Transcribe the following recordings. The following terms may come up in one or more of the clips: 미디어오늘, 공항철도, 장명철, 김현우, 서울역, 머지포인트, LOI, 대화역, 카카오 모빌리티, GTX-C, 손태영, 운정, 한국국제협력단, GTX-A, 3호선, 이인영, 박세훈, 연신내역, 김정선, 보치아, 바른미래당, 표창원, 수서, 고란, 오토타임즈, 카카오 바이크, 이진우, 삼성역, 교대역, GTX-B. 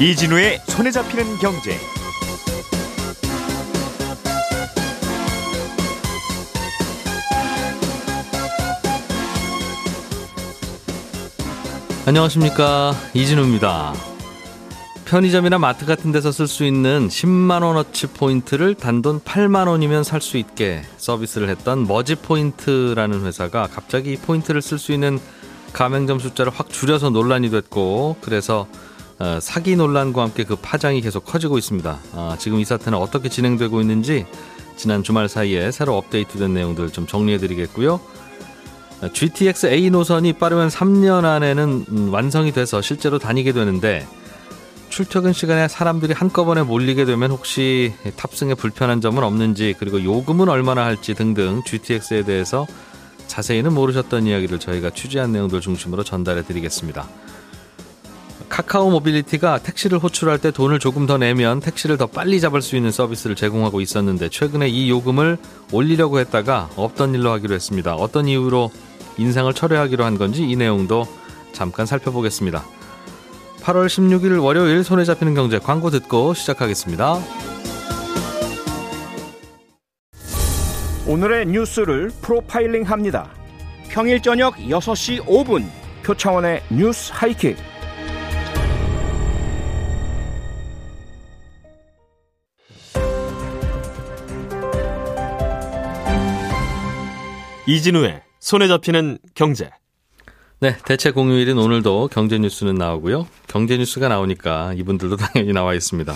이진우의 손에 잡히는 경제. 안녕하십니까, 이진우입니다. 편의점이나 마트 같은 데서 쓸 수 있는 10만원어치 포인트를 단돈 8만원이면 살 수 있게 서비스를 했던 머지포인트라는 회사가 갑자기 포인트를 쓸 수 있는 가맹점 숫자를 확 줄여서 논란이 됐고, 그래서 사기 논란과 함께 그 파장이 계속 커지고 있습니다. 지금 이 사태는 어떻게 진행되고 있는지 지난 주말 사이에 새로 업데이트된 내용들 좀 정리해드리겠고요. GTX-A 노선이 빠르면 3년 안에는 완성이 돼서 실제로 다니게 되는데, 출퇴근 시간에 사람들이 한꺼번에 몰리게 되면 혹시 탑승에 불편한 점은 없는지, 그리고 요금은 얼마나 할지 등등 GTX에 대해서 자세히는 모르셨던 이야기를 저희가 취재한 내용들 중심으로 전달해드리겠습니다. 카카오 모빌리티가 택시를 호출할 때 돈을 조금 더 내면 택시를 더 빨리 잡을 수 있는 서비스를 제공하고 있었는데, 최근에 이 요금을 올리려고 했다가 없던 일로 하기로 했습니다. 어떤 이유로 인상을 철회하기로 한 건지 이 내용도 잠깐 살펴보겠습니다. 8월 16일 월요일 손에 잡히는 경제, 광고 듣고 시작하겠습니다. 오늘의 뉴스를 프로파일링합니다. 평일 저녁 6시 5분 표창원의 뉴스 하이킥. 이진우의 손에 잡히는 경제. 네, 대체 공휴일인 오늘도 경제 뉴스는 나오고요. 경제 뉴스가 나오니까 이분들도 당연히 나와 있습니다.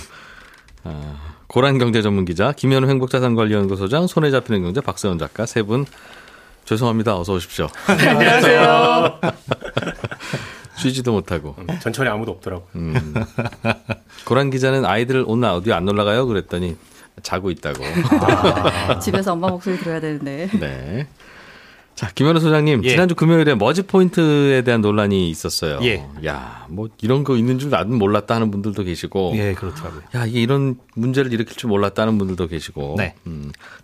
고란 경제 전문 기자, 김현우 행복자산관리연구소장, 손에 잡히는 경제 박세훈 작가, 세 분 죄송합니다. 어서 오십시오. 안녕하세요. 쉬지도 못하고. 전철에 아무도 없더라고요. 고란 기자는 아이들 오늘 어디 안 놀러 가요? 그랬더니 자고 있다고. 집에서 엄마 목소리 들어야 되는데. 네. 자, 김현우 소장님, 예. 지난주 금요일에 머지포인트에 대한 논란이 있었어요. 예. 야, 뭐 이런 거 있는 줄 나는 몰랐다 하는 분들도 계시고. 예, 그렇더라고요. 야, 이게 이런 문제를 일으킬 줄 몰랐다 하는 분들도 계시고. 네.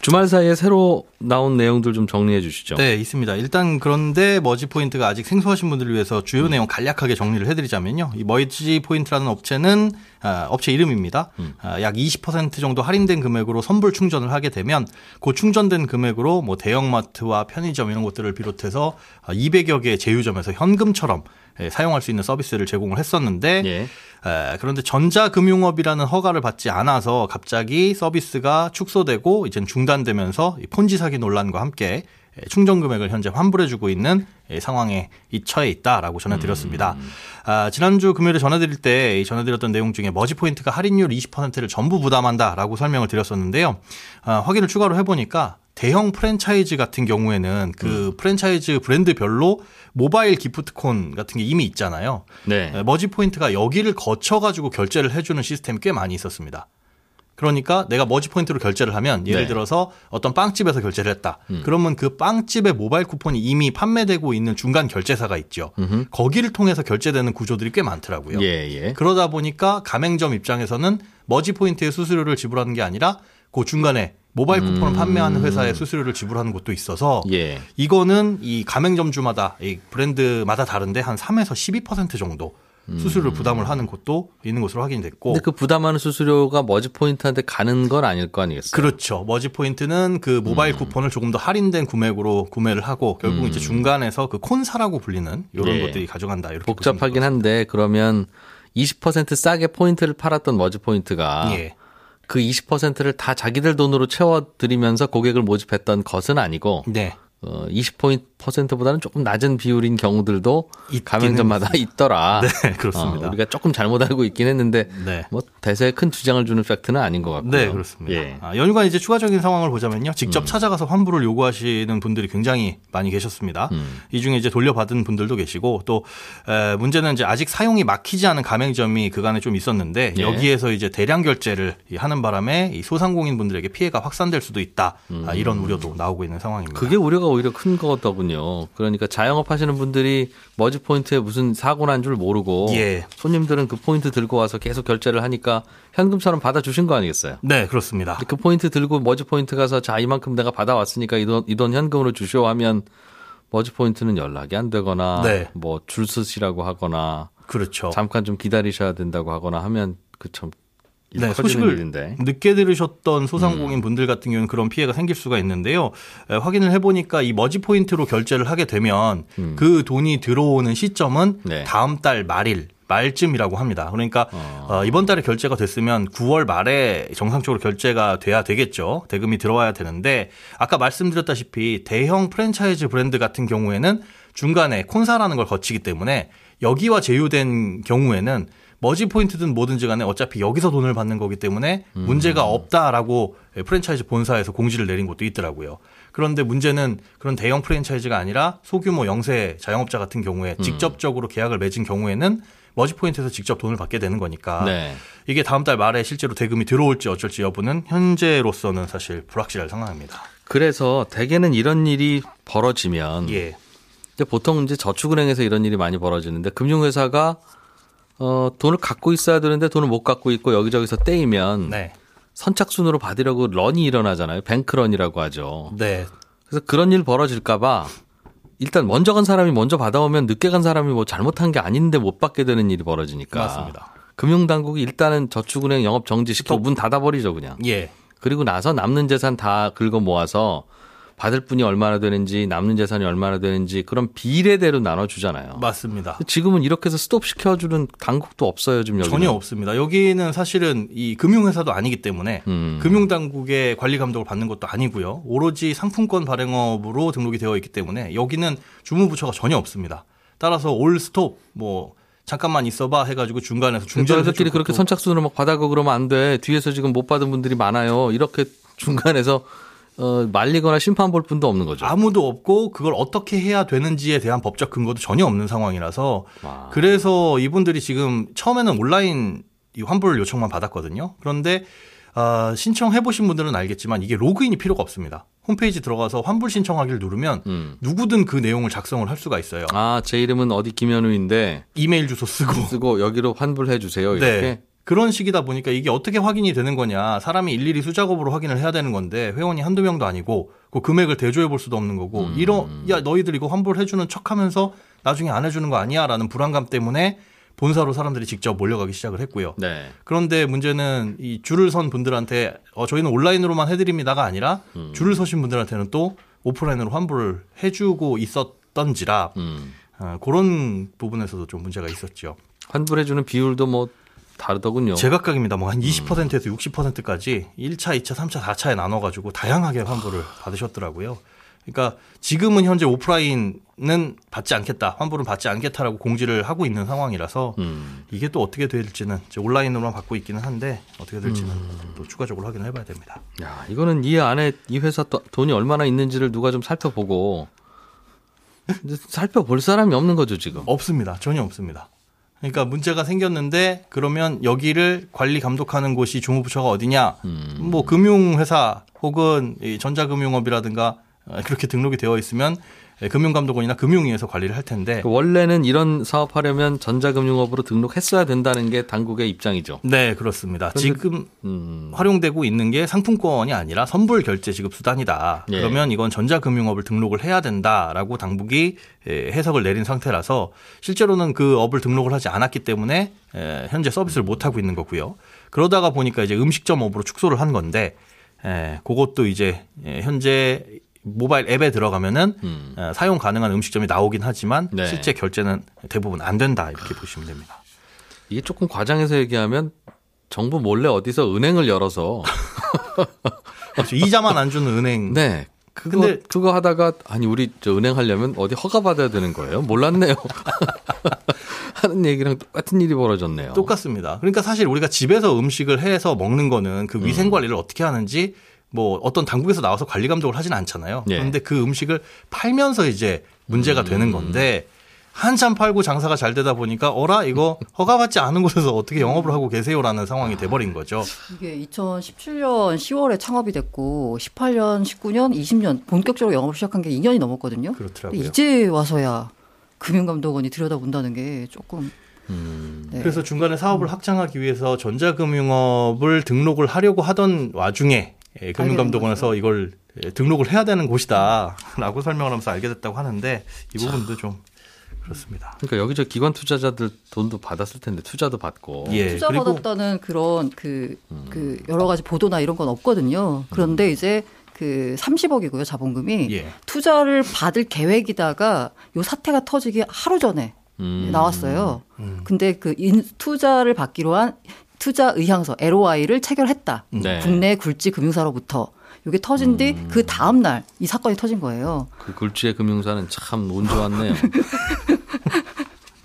주말 사이에 새로 나온 내용들 좀 정리해 주시죠. 네, 있습니다. 일단 그런데 머지포인트가 아직 생소하신 분들을 위해서 주요 내용 간략하게 정리를 해드리자면요. 이 머지포인트라는 업체는 업체 이름입니다. 약 20% 정도 할인된 금액으로 선불 충전을 하게 되면 그 충전된 금액으로 뭐 대형마트와 편의점 이런 것들을 비롯해서 200여 개의 제휴점에서 현금처럼 사용할 수 있는 서비스를 제공을 했었는데, 예. 그런데 전자금융업이라는 허가를 받지 않아서 갑자기 서비스가 축소되고 이제는 중단되면서 폰지 사기 논란과 함께 충전 금액을 현재 환불해주고 있는 상황에 처해 있다라고 전해드렸습니다. 지난주 금요일에 전해드릴 때 전해드렸던 내용 중에 머지포인트가 할인율 20%를 전부 부담한다라고 설명을 드렸었는데요. 확인을 추가로 해보니까 대형 프랜차이즈 같은 경우에는 그 프랜차이즈 브랜드별로 모바일 기프트콘 같은 게 이미 있잖아요. 네. 머지포인트가 여기를 거쳐가지고 결제를 해주는 시스템이 꽤 많이 있었습니다. 그러니까 내가 머지포인트로 결제를 하면 예를 들어서 어떤 빵집에서 결제를 했다. 그러면 그 빵집의 모바일 쿠폰이 이미 판매되고 있는 중간 결제사가 있죠. 거기를 통해서 결제되는 구조들이 꽤 많더라고요. 예. 그러다 보니까 가맹점 입장에서는 머지포인트의 수수료를 지불하는 게 아니라 그 중간에 모바일 쿠폰을 판매하는 회사에 수수료를 지불하는 곳도 있어서, 예. 이거는 이 가맹점주마다 이 브랜드마다 다른데 한 3에서 12% 정도 수수료를 부담을 하는 곳도 있는 것으로 확인이 됐고. 근데 그 부담하는 수수료가 머지포인트한테 가는 건 아닐 거 아니겠어요? 그렇죠. 머지포인트는 그 모바일 쿠폰을 조금 더 할인된 금액으로 구매를 하고 결국 이제 중간에서 그 콘사라고 불리는 이런, 예. 것들이 가져간다. 이렇게 복잡하긴 한데, 그러면 20% 싸게 포인트를 팔았던 머지포인트가, 예. 그 20%를 다 자기들 돈으로 채워드리면서 고객을 모집했던 것은 아니고, 네. 20%보다는 조금 낮은 비율인 경우들도 가맹점마다 있더라. 네, 그렇습니다. 우리가 조금 잘못 알고 있긴 했는데, 네. 뭐 대세에 큰 주장을 주는 팩트는 아닌 것 같고요. 네, 그렇습니다. 예. 연휴간 이제 추가적인 상황을 보자면요, 직접 찾아가서 환불을 요구하시는 분들이 굉장히 많이 계셨습니다. 이 중에 이제 돌려받은 분들도 계시고, 또 문제는 이제 아직 사용이 막히지 않은 가맹점이 그간에 좀 있었는데, 예. 여기에서 이제 대량 결제를 하는 바람에 이 소상공인 분들에게 피해가 확산될 수도 있다. 이런 우려도 나오고 있는 상황입니다. 그게 우려가 오히려 큰 거더군요. 그러니까 자영업 하시는 분들이 머지포인트에 무슨 사고 난 줄 모르고 예. 손님들은 그 포인트 들고 와서 계속 결제를 하니까 현금처럼 받아주신 거 아니겠어요? 네, 그렇습니다. 그 포인트 들고 머지포인트 가서 자, 이만큼 내가 받아왔으니까 이 돈 현금으로 주시오 하면 머지포인트는 연락이 안 되거나 네. 뭐 줄 서시라고 하거나 그렇죠. 잠깐 좀 기다리셔야 된다고 하거나 하면 그 참 네, 소식을 일인데. 늦게 들으셨던 소상공인 분들 같은 경우는 그런 피해가 생길 수가 있는데요. 확인을 해보니까 이 머지포인트로 결제를 하게 되면 그 돈이 들어오는 시점은 네. 다음 달 말쯤이라고 합니다. 그러니까 이번 달에 결제가 됐으면 9월 말에 정상적으로 결제가 돼야 되겠죠. 대금이 들어와야 되는데 아까 말씀드렸다시피 대형 프랜차이즈 브랜드 같은 경우에는 중간에 콘사라는 걸 거치기 때문에 여기와 제휴된 경우에는 머지포인트든 뭐든지 간에 어차피 여기서 돈을 받는 거기 때문에 문제가 없다라고 프랜차이즈 본사에서 공지를 내린 곳도 있더라고요. 그런데 문제는 그런 대형 프랜차이즈가 아니라 소규모 영세 자영업자 같은 경우에 직접적으로 계약을 맺은 경우에는 머지포인트에서 직접 돈을 받게 되는 거니까 네. 이게 다음 달 말에 실제로 대금이 들어올지 어쩔지 여부는 현재로서는 사실 불확실할 상황입니다. 그래서 대개는 이런 일이 벌어지면 예. 보통 이제 저축은행에서 이런 일이 많이 벌어지는데 금융회사가 돈을 갖고 있어야 되는데 돈을 못 갖고 있고 여기저기서 떼이면 네. 선착순으로 받으려고 런이 일어나잖아요. 뱅크런이라고 하죠. 네. 그래서 그런 일 벌어질까 봐 일단 먼저 간 사람이 먼저 받아오면 늦게 간 사람이 뭐 잘못한 게 아닌데 못 받게 되는 일이 벌어지니까. 맞습니다. 금융당국이 일단은 저축은행 영업 정지시키고 문 닫아버리죠 그냥. 예. 그리고 나서 남는 재산 다 긁어 모아서 받을 분이 얼마나 되는지 남는 재산이 얼마나 되는지 그런 비례대로 나눠주잖아요. 맞습니다. 지금은 이렇게 해서 스톱시켜주는 당국도 없어요. 지금 여기는. 전혀 없습니다. 여기는 사실은 이 금융회사도 아니기 때문에 금융당국의 관리감독을 받는 것도 아니고요. 오로지 상품권 발행업으로 등록이 되어 있기 때문에 여기는 주무부처가 전혀 없습니다. 따라서 올 스톱 뭐 잠깐만 있어봐 해가지고 중간에서 중재자들끼리 그렇게 선착순으로 막 받아가고 그러면 안 돼. 뒤에서 지금 못 받은 분들이 많아요. 이렇게 중간에서 말리거나 심판 볼 분도 없는 거죠. 아무도 없고 그걸 어떻게 해야 되는지에 대한 법적 근거도 전혀 없는 상황이라서 와. 그래서 이분들이 지금 처음에는 온라인 환불 요청만 받았거든요. 그런데 신청해 보신 분들은 알겠지만 이게 로그인이 필요가 없습니다. 홈페이지 들어가서 환불 신청하기를 누르면 누구든 그 내용을 작성을 할 수가 있어요. 아, 제 이름은 어디 김현우인데 이메일 주소 쓰고 여기로 환불해 주세요. 이렇게. 네. 그런 식이다 보니까 이게 어떻게 확인이 되는 거냐. 사람이 일일이 수작업으로 확인을 해야 되는 건데 회원이 한두 명도 아니고 그 금액을 대조해 볼 수도 없는 거고 야 너희들 이거 환불해 주는 척하면서 나중에 안 해주는 거 아니야 라는 불안감 때문에 본사로 사람들이 직접 몰려가기 시작을 했고요. 네. 그런데 문제는 이 줄을 선 분들한테 저희는 온라인으로만 해드립니다가 아니라 줄을 서신 분들한테는 또 오프라인으로 환불을 해주고 있었던지라 그런 부분에서도 좀 문제가 있었죠. 환불해 주는 비율도 뭐 다르더군요. 제각각입니다. 뭐 한 20%에서 60%까지 1차, 2차, 3차, 4차에 나눠가지고 다양하게 환불을 받으셨더라고요. 그러니까 지금은 현재 오프라인은 받지 않겠다. 환불은 받지 않겠다라고 공지를 하고 있는 상황이라서 이게 또 어떻게 될지는 온라인으로만 받고 있기는 한데 어떻게 될지는 또 추가적으로 확인을 해봐야 됩니다. 야, 이거는 이 안에 이 회사 돈이 얼마나 있는지를 누가 좀 살펴보고 살펴볼 사람이 없는 거죠 지금. 없습니다. 전혀 없습니다. 그러니까 문제가 생겼는데 그러면 여기를 관리 감독하는 곳이 주무부처가 어디냐? 뭐 금융회사 혹은 전자금융업이라든가 그렇게 등록이 되어 있으면 금융감독원이나 금융위에서 관리를 할 텐데 원래는 이런 사업하려면 전자금융업으로 등록했어야 된다는 게 당국의 입장이죠. 네, 그렇습니다. 지금 활용되고 있는 게 상품권이 아니라 선불 결제 지급 수단이다. 예. 그러면 이건 전자금융업을 등록을 해야 된다라고 당국이 해석을 내린 상태라서 실제로는 그 업을 등록을 하지 않았기 때문에 현재 서비스를 못 하고 있는 거고요. 그러다가 보니까 이제 음식점 업으로 축소를 한 건데 그것도 이제 현재 모바일 앱에 들어가면은 사용 가능한 음식점이 나오긴 하지만 네. 실제 결제는 대부분 안 된다 이렇게 보시면 됩니다. 이게 조금 과장해서 얘기하면 정부 몰래 어디서 은행을 열어서 그렇죠. 이자만 안 주는 은행. 네. 그거 하다가 아니 우리 저 은행 하려면 어디 허가 받아야 되는 거예요? 몰랐네요. 하는 얘기랑 똑같은 일이 벌어졌네요. 똑같습니다. 그러니까 사실 우리가 집에서 음식을 해서 먹는 거는 그 위생 관리를 어떻게 하는지. 뭐 어떤 당국에서 나와서 관리 감독을 하진 않잖아요. 그런데 예. 그 음식을 팔면서 이제 문제가 되는 건데 한참 팔고 장사가 잘 되다 보니까 어라 이거 허가받지 않은 곳에서 어떻게 영업을 하고 계세요라는 상황이 돼버린 거죠. 이게 2017년 10월에 창업이 됐고 18년, 19년, 20년 본격적으로 영업을 시작한 게 2년이 넘었거든요. 그렇더라고요. 이제 와서야 금융감독원이 들여다본다는 게 조금. 네. 그래서 중간에 사업을 확장하기 위해서 전자금융업을 등록을 하려고 하던 와중에 금융감독원에서 이걸 등록을 해야 되는 곳이다라고 설명을 하면서 알게 됐다고 하는데 이 부분도 좀 그렇습니다. 그러니까 여기저기 기관 투자자들 돈도 받았을 텐데 투자도 받고 투자 받았다는 그런 그 여러 가지 보도나 이런 건 없거든요. 그런데 이제 그 30억이고요 자본금이 투자를 받을 계획이다가 요 사태가 터지기 하루 전에 나왔어요. 근데 그 투자를 받기로 한 투자 의향서 LOI를 체결했다. 네. 국내 굴지 금융사로부터. 이게 터진 뒤 그 다음 날 이 사건이 터진 거예요. 그 굴지의 금융사는 참 운 좋았네요.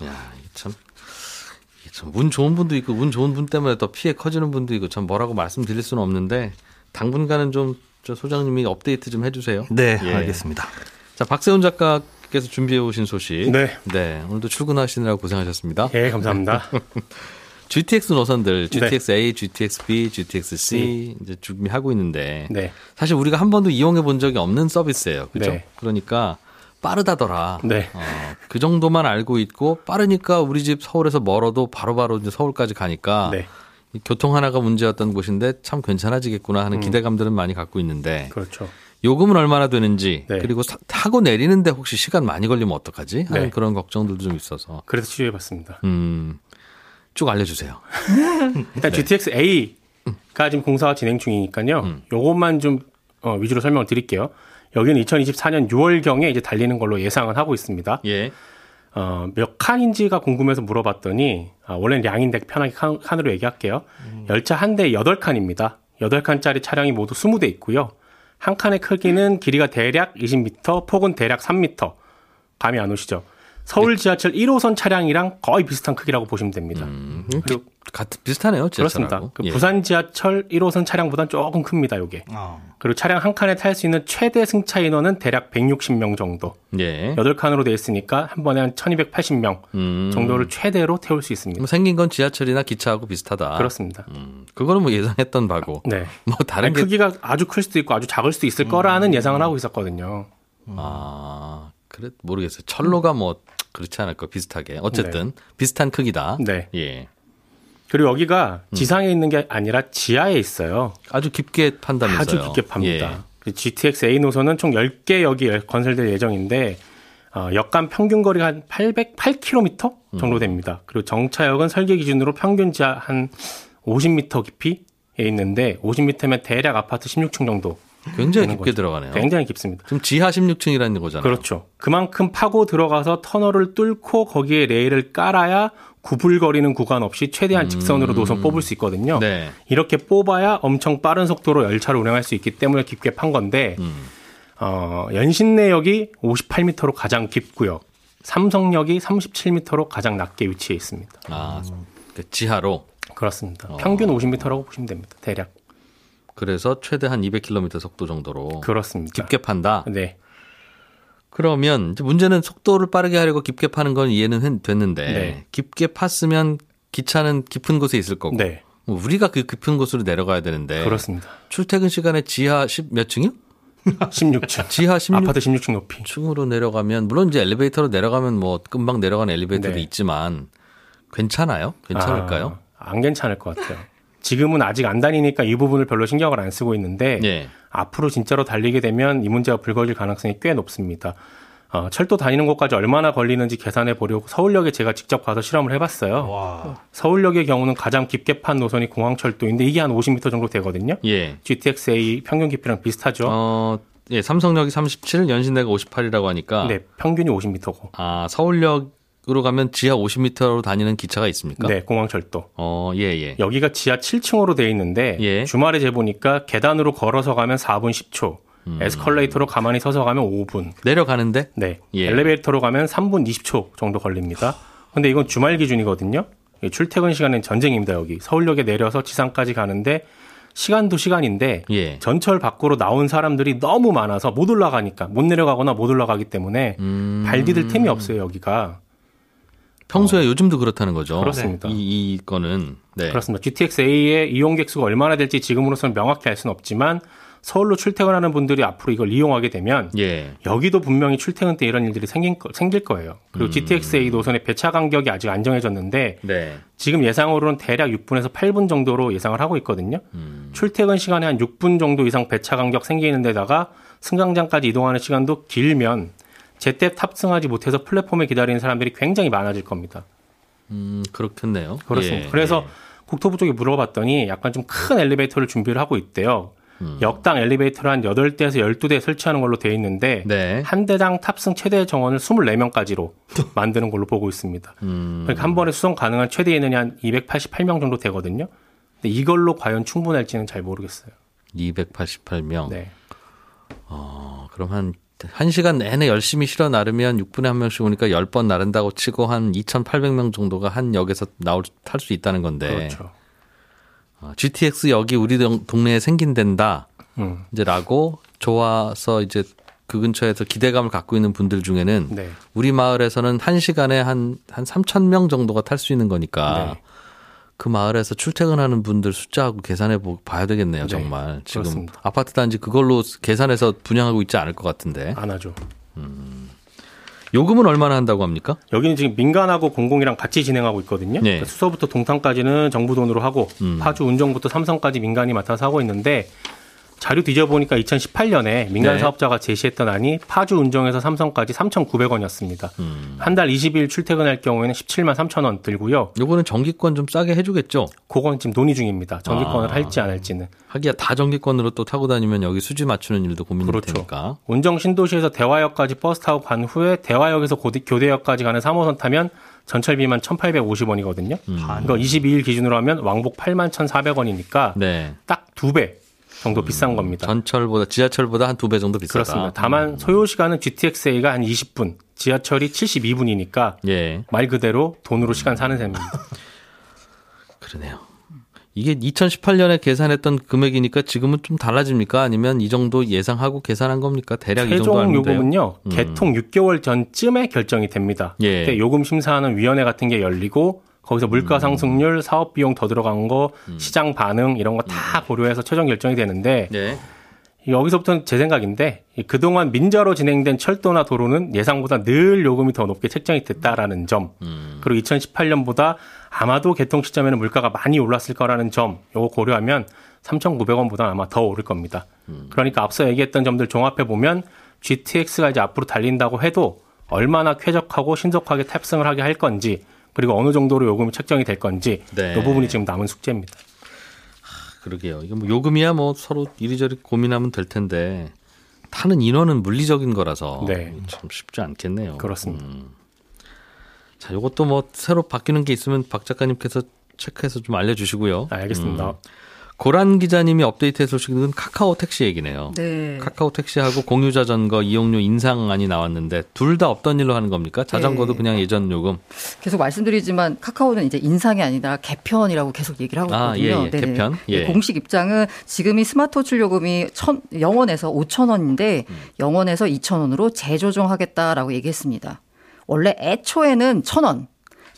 야, 이게 참 운 좋은 분도 있고 운 좋은 분 때문에 더 피해 커지는 분도 있고 참 뭐라고 말씀드릴 수는 없는데 당분간은 좀 저 소장님이 업데이트 좀 해주세요. 네, 예. 알겠습니다. 자, 박세훈 작가께서 준비해 오신 소식. 네. 네, 오늘도 출근하시느라고 고생하셨습니다. 네, 감사합니다. GTX 노선들, GTX-A, 네. GTX-B, GTX-C 이제 준비하고 있는데 네. 사실 우리가 한 번도 이용해 본 적이 없는 서비스예요. 그렇죠? 네. 그러니까 빠르다더라. 네. 그 정도만 알고 있고 빠르니까 우리 집 서울에서 멀어도 바로바로 이제 서울까지 가니까 네. 이 교통 하나가 문제였던 곳인데 참 괜찮아지겠구나 하는 기대감들은 많이 갖고 있는데 그렇죠. 요금은 얼마나 되는지 네. 그리고 타고 내리는데 혹시 시간 많이 걸리면 어떡하지 하는 네. 그런 걱정들도 좀 있어서 그래서 취재해봤습니다. 쭉 알려주세요. 일단 네. GTX-A가 지금 공사가 진행 중이니까요. 이것만 좀 위주로 설명을 드릴게요. 여기는 2024년 6월경에 이제 달리는 걸로 예상을 하고 있습니다. 예. 몇 칸인지가 궁금해서 물어봤더니 원래는 양인데 편하게 칸으로 얘기할게요. 열차 한 대에 8칸입니다. 8칸짜리 차량이 모두 20대 있고요. 한 칸의 크기는 길이가 대략 20m, 폭은 대략 3m. 감이 안 오시죠? 서울 지하철 1호선 차량이랑 거의 비슷한 크기라고 보시면 됩니다. 그리고 비슷하네요. 지하철하고. 그렇습니다. 그 예. 부산 지하철 1호선 차량보다는 조금 큽니다. 요게. 그리고 차량 한 칸에 탈 수 있는 최대 승차 인원은 대략 160명 정도. 예. 8칸으로 되어 있으니까 한 번에 한 1280명 정도를 최대로 태울 수 있습니다. 생긴 건 지하철이나 기차하고 비슷하다. 그렇습니다. 그거는 뭐 예상했던 바고. 네. 뭐 다른 게... 크기가 아주 클 수도 있고 아주 작을 수도 있을 거라는 예상을 하고 있었거든요. 아, 그래 모르겠어요. 철로가 뭐 그렇지 않을 거 비슷하게 어쨌든 네. 비슷한 크기다. 네. 예. 그리고 여기가 지상에 있는 게 아니라 지하에 있어요. 아주 깊게 판다면서요. 아주 깊게 팝니다. 예. GTX-A 노선은 총 10개 역이 건설될 예정인데 역간 평균 거리가 한 808km 정도 됩니다. 그리고 정차역은 설계 기준으로 평균 지하 한 50m 깊이에 있는데 50m면 대략 아파트 16층 정도. 굉장히 깊게 거죠. 들어가네요. 굉장히 깊습니다. 지금 지하 16층이라는 거잖아요. 그렇죠. 그만큼 파고 들어가서 터널을 뚫고 거기에 레일을 깔아야 구불거리는 구간 없이 최대한 직선으로 노선 뽑을 수 있거든요. 네. 이렇게 뽑아야 엄청 빠른 속도로 열차를 운행할 수 있기 때문에 깊게 판 건데 연신내역이 58m로 가장 깊고요. 삼성역이 37m로 가장 낮게 위치해 있습니다. 아, 그러니까 지하로? 그렇습니다. 평균 50m라고 보시면 됩니다. 대략. 그래서 최대 한 200km 속도 정도로 그렇습니다. 깊게 판다. 네. 그러면 이제 문제는 속도를 빠르게 하려고 깊게 파는 건 이해는 됐는데 네. 깊게 팠으면 기차는 깊은 곳에 있을 거고 네. 우리가 그 깊은 곳으로 내려가야 되는데 그렇습니다. 출퇴근 시간에 지하 10 몇 층이요? 16층. 지하 16, 아파트 16층 높이. 층으로 내려가면 물론 이제 엘리베이터로 내려가면 뭐 금방 내려가는 엘리베이터도 네. 있지만 괜찮아요? 괜찮을까요? 안 괜찮을 것 같아요. 지금은 아직 안 다니니까 이 부분을 별로 신경을 안 쓰고 있는데 예. 앞으로 진짜로 달리게 되면 이 문제가 불거질 가능성이 꽤 높습니다. 철도 다니는 곳까지 얼마나 걸리는지 계산해 보려고 서울역에 제가 직접 가서 실험을 해봤어요. 와. 서울역의 경우는 가장 깊게 판 노선이 공항철도인데 이게 한 50m 정도 되거든요. 예. GTX-A 평균 깊이랑 비슷하죠. 예, 삼성역이 37, 연신내가 58이라고 하니까 네, 평균이 50m고. 아, 서울역 으로 가면 지하 50m로 다니는 기차가 있습니까? 네, 공항철도. 예. 여기가 지하 7층으로 되어 있는데 예. 주말에 재보니까 계단으로 걸어서 가면 4분 10초, 에스컬레이터로 가만히 서서 가면 5분. 내려가는데? 네, 예. 엘리베이터로 가면 3분 20초 정도 걸립니다. 근데 이건 주말 기준이거든요. 출퇴근 시간은 전쟁입니다. 여기 서울역에 내려서 지상까지 가는데 시간도 시간인데 예. 전철 밖으로 나온 사람들이 너무 많아서 못 올라가니까 못 내려가거나 못 올라가기 때문에 발 디딜 틈이 없어요 여기가. 평소에 요즘도 그렇다는 거죠. 그렇습니다. 이 건은. 네. 그렇습니다. GTX-A의 이용객 수가 얼마나 될지 지금으로서는 명확히 알 수는 없지만 서울로 출퇴근하는 분들이 앞으로 이걸 이용하게 되면 예. 여기도 분명히 출퇴근 때 이런 일들이 생길 거예요. 그리고 GTX-A 노선의 배차 간격이 아직 안 정해졌는데 네. 지금 예상으로는 대략 6분에서 8분 정도로 예상을 하고 있거든요. 출퇴근 시간에 한 6분 정도 이상 배차 간격 생기는 데다가 승강장까지 이동하는 시간도 길면 제때 탑승하지 못해서 플랫폼에 기다리는 사람들이 굉장히 많아질 겁니다. 그렇겠네요. 그렇습니다. 예. 그래서 국토부 쪽에 물어봤더니 약간 좀 큰 엘리베이터를 준비를 하고 있대요. 역당 엘리베이터를 한 8대에서 12대 설치하는 걸로 돼 있는데 네. 한 대당 탑승 최대 정원을 24명까지로 만드는 걸로 보고 있습니다. 그러니까 한 번에 수송 가능한 최대 인원이 한 288명 정도 되거든요. 근데 이걸로 과연 충분할지는 잘 모르겠어요. 288명? 네. 그럼 한 시간 내내 열심히 실어 나르면 6분에 한 명씩 오니까 10번 나른다고 치고 한 2,800명 정도가 한 역에서 탈 수 있다는 건데. 그렇죠. GTX 역이 우리 동네에 생긴댄다. 이제라고 좋아서 이제 그 근처에서 기대감을 갖고 있는 분들 중에는 네. 우리 마을에서는 한 시간에 한 3,000명 정도가 탈 수 있는 거니까 네. 그 마을에서 출퇴근하는 분들 숫자하고 계산해 봐야 되겠네요. 네. 정말 지금 그렇습니다. 아파트 단지 그걸로 계산해서 분양하고 있지 않을 것 같은데. 안 하죠. 요금은 얼마나 한다고 합니까? 여기는 지금 민간하고 공공이랑 같이 진행하고 있거든요. 네. 그러니까 수서부터 동탄까지는 정부 돈으로 하고 파주 운정부터 삼성까지 민간이 맡아서 하고 있는데 자료 뒤져보니까 2018년에 민간 네. 사업자가 제시했던 안이 파주 운정에서 삼성까지 3,900원이었습니다. 한 달 20일 출퇴근할 경우에는 17만 3,000원 들고요. 요거는 정기권 좀 싸게 해주겠죠? 그건 지금 논의 중입니다. 정기권을 할지 안 할지는. 하기야 다 정기권으로 또 타고 다니면 여기 수지 맞추는 일도 고민이 그렇죠. 되니까. 운정 신도시에서 대화역까지 버스 타고 간 후에 대화역에서 교대역까지 가는 3호선 타면 전철비만 1,850원이거든요. 그러니까 22일 기준으로 하면 왕복 8만 1,400원이니까 네. 딱 2배. 정도 비싼 겁니다. 전철보다 지하철보다 한 2배 정도 비싸다. 그렇습니다. 다만 소요 시간은 GTX-A가 한 20분, 지하철이 72분이니까 예. 말 그대로 돈으로 시간 사는 셈입니다. 그러네요. 이게 2018년에 계산했던 금액이니까 지금은 좀 달라집니까? 아니면 이 정도 예상하고 계산한 겁니까? 대략 이 정도 하는데요. 최종 요금은요. 개통 6개월 전쯤에 결정이 됩니다. 예. 그때 요금 심사하는 위원회 같은 게 열리고 거기서 물가 상승률, 사업 비용 더 들어간 거, 시장 반응 이런 거 다 고려해서 최종 결정이 되는데 네. 여기서부터는 제 생각인데 그동안 민자로 진행된 철도나 도로는 예상보다 늘 요금이 더 높게 책정이 됐다라는 점 그리고 2018년보다 아마도 개통 시점에는 물가가 많이 올랐을 거라는 점 이거 고려하면 3,900원보다 아마 더 오를 겁니다. 그러니까 앞서 얘기했던 점들 종합해보면 GTX가 이제 앞으로 달린다고 해도 얼마나 쾌적하고 신속하게 탑승을 하게 할 건지 그리고 어느 정도로 요금이 책정이 될 건지 네. 이 부분이 지금 남은 숙제입니다. 그러게요. 이게 뭐 요금이야 뭐 서로 이리저리 고민하면 될 텐데 타는 인원은 물리적인 거라서 네. 참 쉽지 않겠네요. 그렇습니다. 자, 이것도 뭐 새로 바뀌는 게 있으면 박 작가님께서 체크해서 좀 알려주시고요. 알겠습니다. 고란 기자님이 업데이트해 소식은 카카오 택시 얘기네요. 네. 카카오 택시하고 공유 자전거 이용료 인상안이 나왔는데 둘 다 없던 일로 하는 겁니까? 자전거도 네. 그냥 예전 요금. 계속 말씀드리지만 카카오는 이제 인상이 아니라 개편이라고 계속 얘기를 하고 있거든요. 예, 예. 개편. 예. 공식 입장은 지금이 스마트 호출 요금이 0원에서 5,000원인데 0원에서 2,000원으로 재조정하겠다라고 얘기했습니다. 원래 애초에는 1,000원,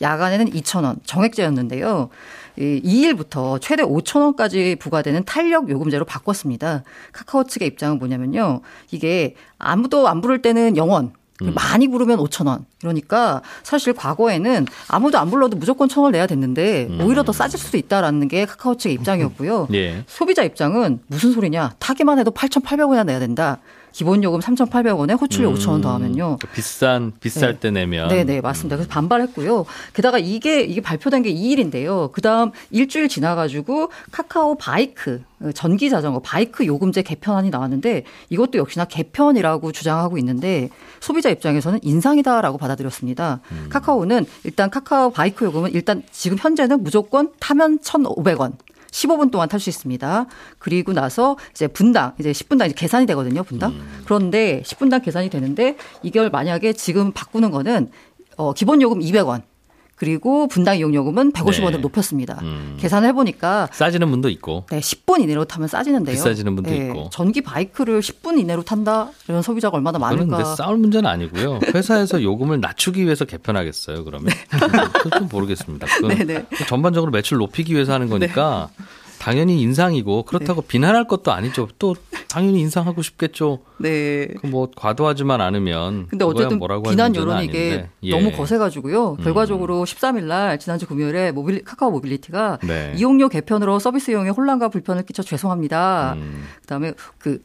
야간에는 2,000원 정액제였는데요. 2일부터 최대 5,000원까지 부과되는 탄력 요금제로 바꿨습니다. 카카오 측의 입장은 뭐냐면요. 이게 아무도 안 부를 때는 0원, 많이 부르면 5,000원. 그러니까 사실 과거에는 아무도 안 불러도 무조건 1,000원을 내야 됐는데 오히려 더 싸질 수도 있다라는 게 카카오 측의 입장이었고요. 예. 소비자 입장은 무슨 소리냐. 타기만 해도 8,800원이나 내야 된다. 기본 요금 3,800원에 호출료 5,000원 더하면요. 비쌀 네. 때 내면. 네네 맞습니다. 그래서 반발했고요. 게다가 이게 발표된 게 2일인데요. 그다음 일주일 지나가지고 카카오 바이크 전기 자전거 바이크 요금제 개편안이 나왔는데 이것도 역시나 개편이라고 주장하고 있는데 소비자 입장에서는 인상이다라고 받아들였습니다. 카카오는 일단 카카오 바이크 요금은 일단 지금 현재는 무조건 타면 1,500원. 15분 동안 탈 수 있습니다. 그리고 나서 이제 분당, 이제 10분당 이제 계산이 되거든요, 분당. 그런데 10분당 계산이 되는데 이걸 만약에 지금 바꾸는 거는 기본 요금 200원. 그리고 분당 이용요금은 150원을 네. 높였습니다. 계산을 해보니까 싸지는 분도 있고 네, 10분 이내로 타면 싸지는데요. 비싸지는 분도 네, 있고. 전기 바이크를 10분 이내로 탄다 이런 소비자가 얼마나 많을까. 그런데 싸울 문제는 아니고요. 회사에서 요금을 낮추기 위해서 개편하겠어요. 그러면 그건 모르겠습니다. 그건 전반적으로 매출 높이기 위해서 하는 거니까 네. 당연히 인상이고 그렇다고 네. 비난할 것도 아니죠. 또 당연히 인상하고 싶겠죠. 네. 뭐 과도하지만 않으면. 근데 어쨌든 뭐라고 비난 여론이 이게 예. 너무 거세가지고요. 결과적으로 13일 날 지난주 금요일에 카카오 모빌리티가 네. 이용료 개편으로 서비스 이용에 혼란과 불편을 끼쳐 죄송합니다. 그다음에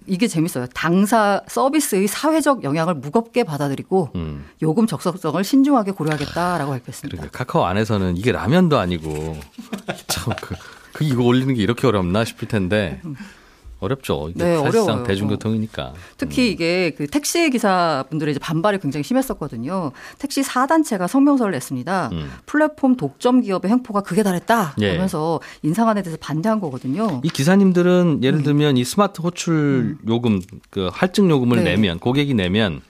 이게 재밌어요. 당사 서비스의 사회적 영향을 무겁게 받아들이고 요금 적성성을 신중하게 고려하겠다라고 발표했습니다. 그러니까 카카오 안에서는 이게 라면도 아니고 참 이거 올리는 게 이렇게 어렵나 싶을 텐데 어렵죠. 이게 네, 사실상 어려워요. 대중교통이니까. 특히 이게 택시 기사분들의 이제 반발이 굉장히 심했었거든요. 택시 4단체가 성명서를 냈습니다. 플랫폼 독점 기업의 횡포가 극에 달했다 하면서 예. 인상안에 대해서 반대한 거거든요. 이 기사님들은 예를 들면 이 스마트 호출 요금, 그 할증 요금을 네. 내면 고객이 내면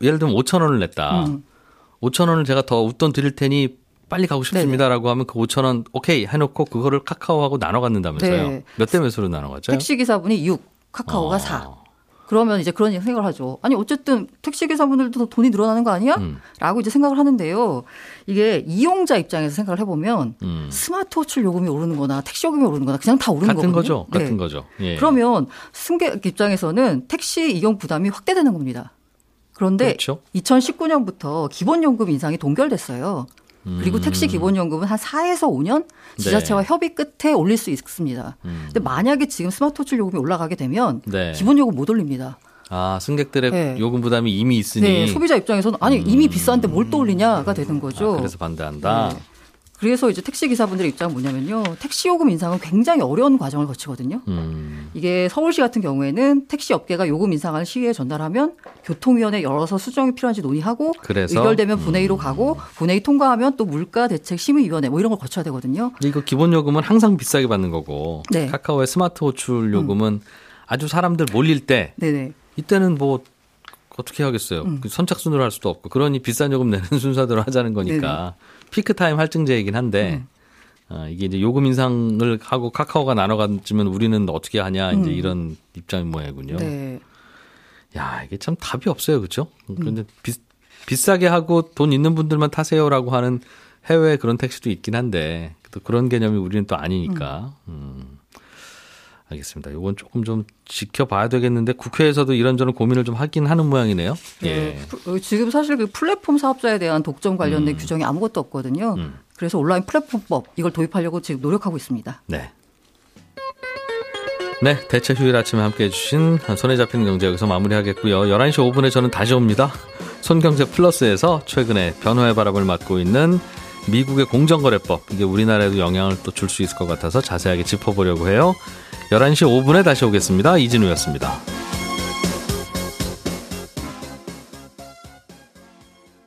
예를 들면 5,000원을 냈다. 5,000원을 제가 더 웃돈 드릴 테니 빨리 가고 싶습니다라고 네네. 하면 그 5,000원 오케이 해놓고 그거를 카카오하고 나눠 갖는다면서요. 네. 몇 대 몇으로 나눠 갔죠? 택시기사분이 6, 카카오가 4. 그러면 이제 그런 생각을 하죠. 아니 어쨌든 택시기사분들도 돈이 늘어나는 거 아니야? 라고 이제 생각을 하는데요. 이게 이용자 입장에서 생각을 해보면 스마트 호출 요금이 오르는 거나 택시 요금이 오르는 거나 그냥 다 오르는 거거든요. 거죠. 네. 같은 거죠. 예. 그러면 승객 입장에서는 택시 이용 부담이 확대되는 겁니다. 그런데 그렇죠? 2019년부터 기본요금 인상이 동결됐어요. 그리고 택시 기본요금은 한 4에서 5년 지자체와 네. 협의 끝에 올릴 수 있습니다. 근데 만약에 지금 스마트 호출 요금이 올라가게 되면 네. 기본요금 못 올립니다. 아, 승객들의 네. 요금 부담이 이미 있으니. 네, 소비자 입장에서는 아니 이미 비싼데 뭘 또 올리냐가 되는 거죠. 아, 그래서 반대한다. 네. 그래서 이제 택시기사분들의 입장은 뭐냐면요. 택시요금 인상은 굉장히 어려운 과정을 거치거든요. 이게 서울시 같은 경우에는 택시업계가 요금 인상안을 시의회에 전달하면 교통위원회 열어서 수정이 필요한지 논의하고 그래서? 의결되면 본회의로 가고 본회의 통과하면 또 물가대책심의위원회 뭐 이런 걸 거쳐야 되거든요. 이거 기본요금은 항상 비싸게 받는 거고 네. 카카오의 스마트 호출 요금은 아주 사람들 몰릴 때 네네. 이때는 뭐 어떻게 하겠어요. 선착순으로 할 수도 없고 그러니 비싼 요금 내는 순서대로 하자는 거니까. 네네. 피크타임 할증제이긴 한데 이게 이제 요금 인상을 하고 카카오가 나눠가지면 우리는 어떻게 하냐 이제 이런 입장이 모양이군요. 네. 야 이게 참 답이 없어요, 그렇죠? 그런데 비싸게 하고 돈 있는 분들만 타세요라고 하는 해외 그런 택시도 있긴 한데 또 그런 개념이 우리는 또 아니니까. 알겠습니다. 이건 조금 좀 지켜봐야 되겠는데 국회에서도 이런저런 고민을 좀 하긴 하는 모양이네요. 예. 네, 지금 사실 그 플랫폼 사업자에 대한 독점 관련된 규정이 아무것도 없거든요. 그래서 온라인 플랫폼법 이걸 도입하려고 지금 노력하고 있습니다. 네. 네. 대체 휴일 아침에 함께해 주신 손에 잡히는 경제 여기서 마무리하겠고요. 11시 5분에 저는 다시 옵니다. 손경제 플러스에서 최근에 변화의 바람을 맞고 있는 미국의 공정거래법 이게 우리나라에도 영향을 또 줄 수 있을 것 같아서 자세하게 짚어보려고 해요. 11시 5분에 다시 오겠습니다. 이진우였습니다.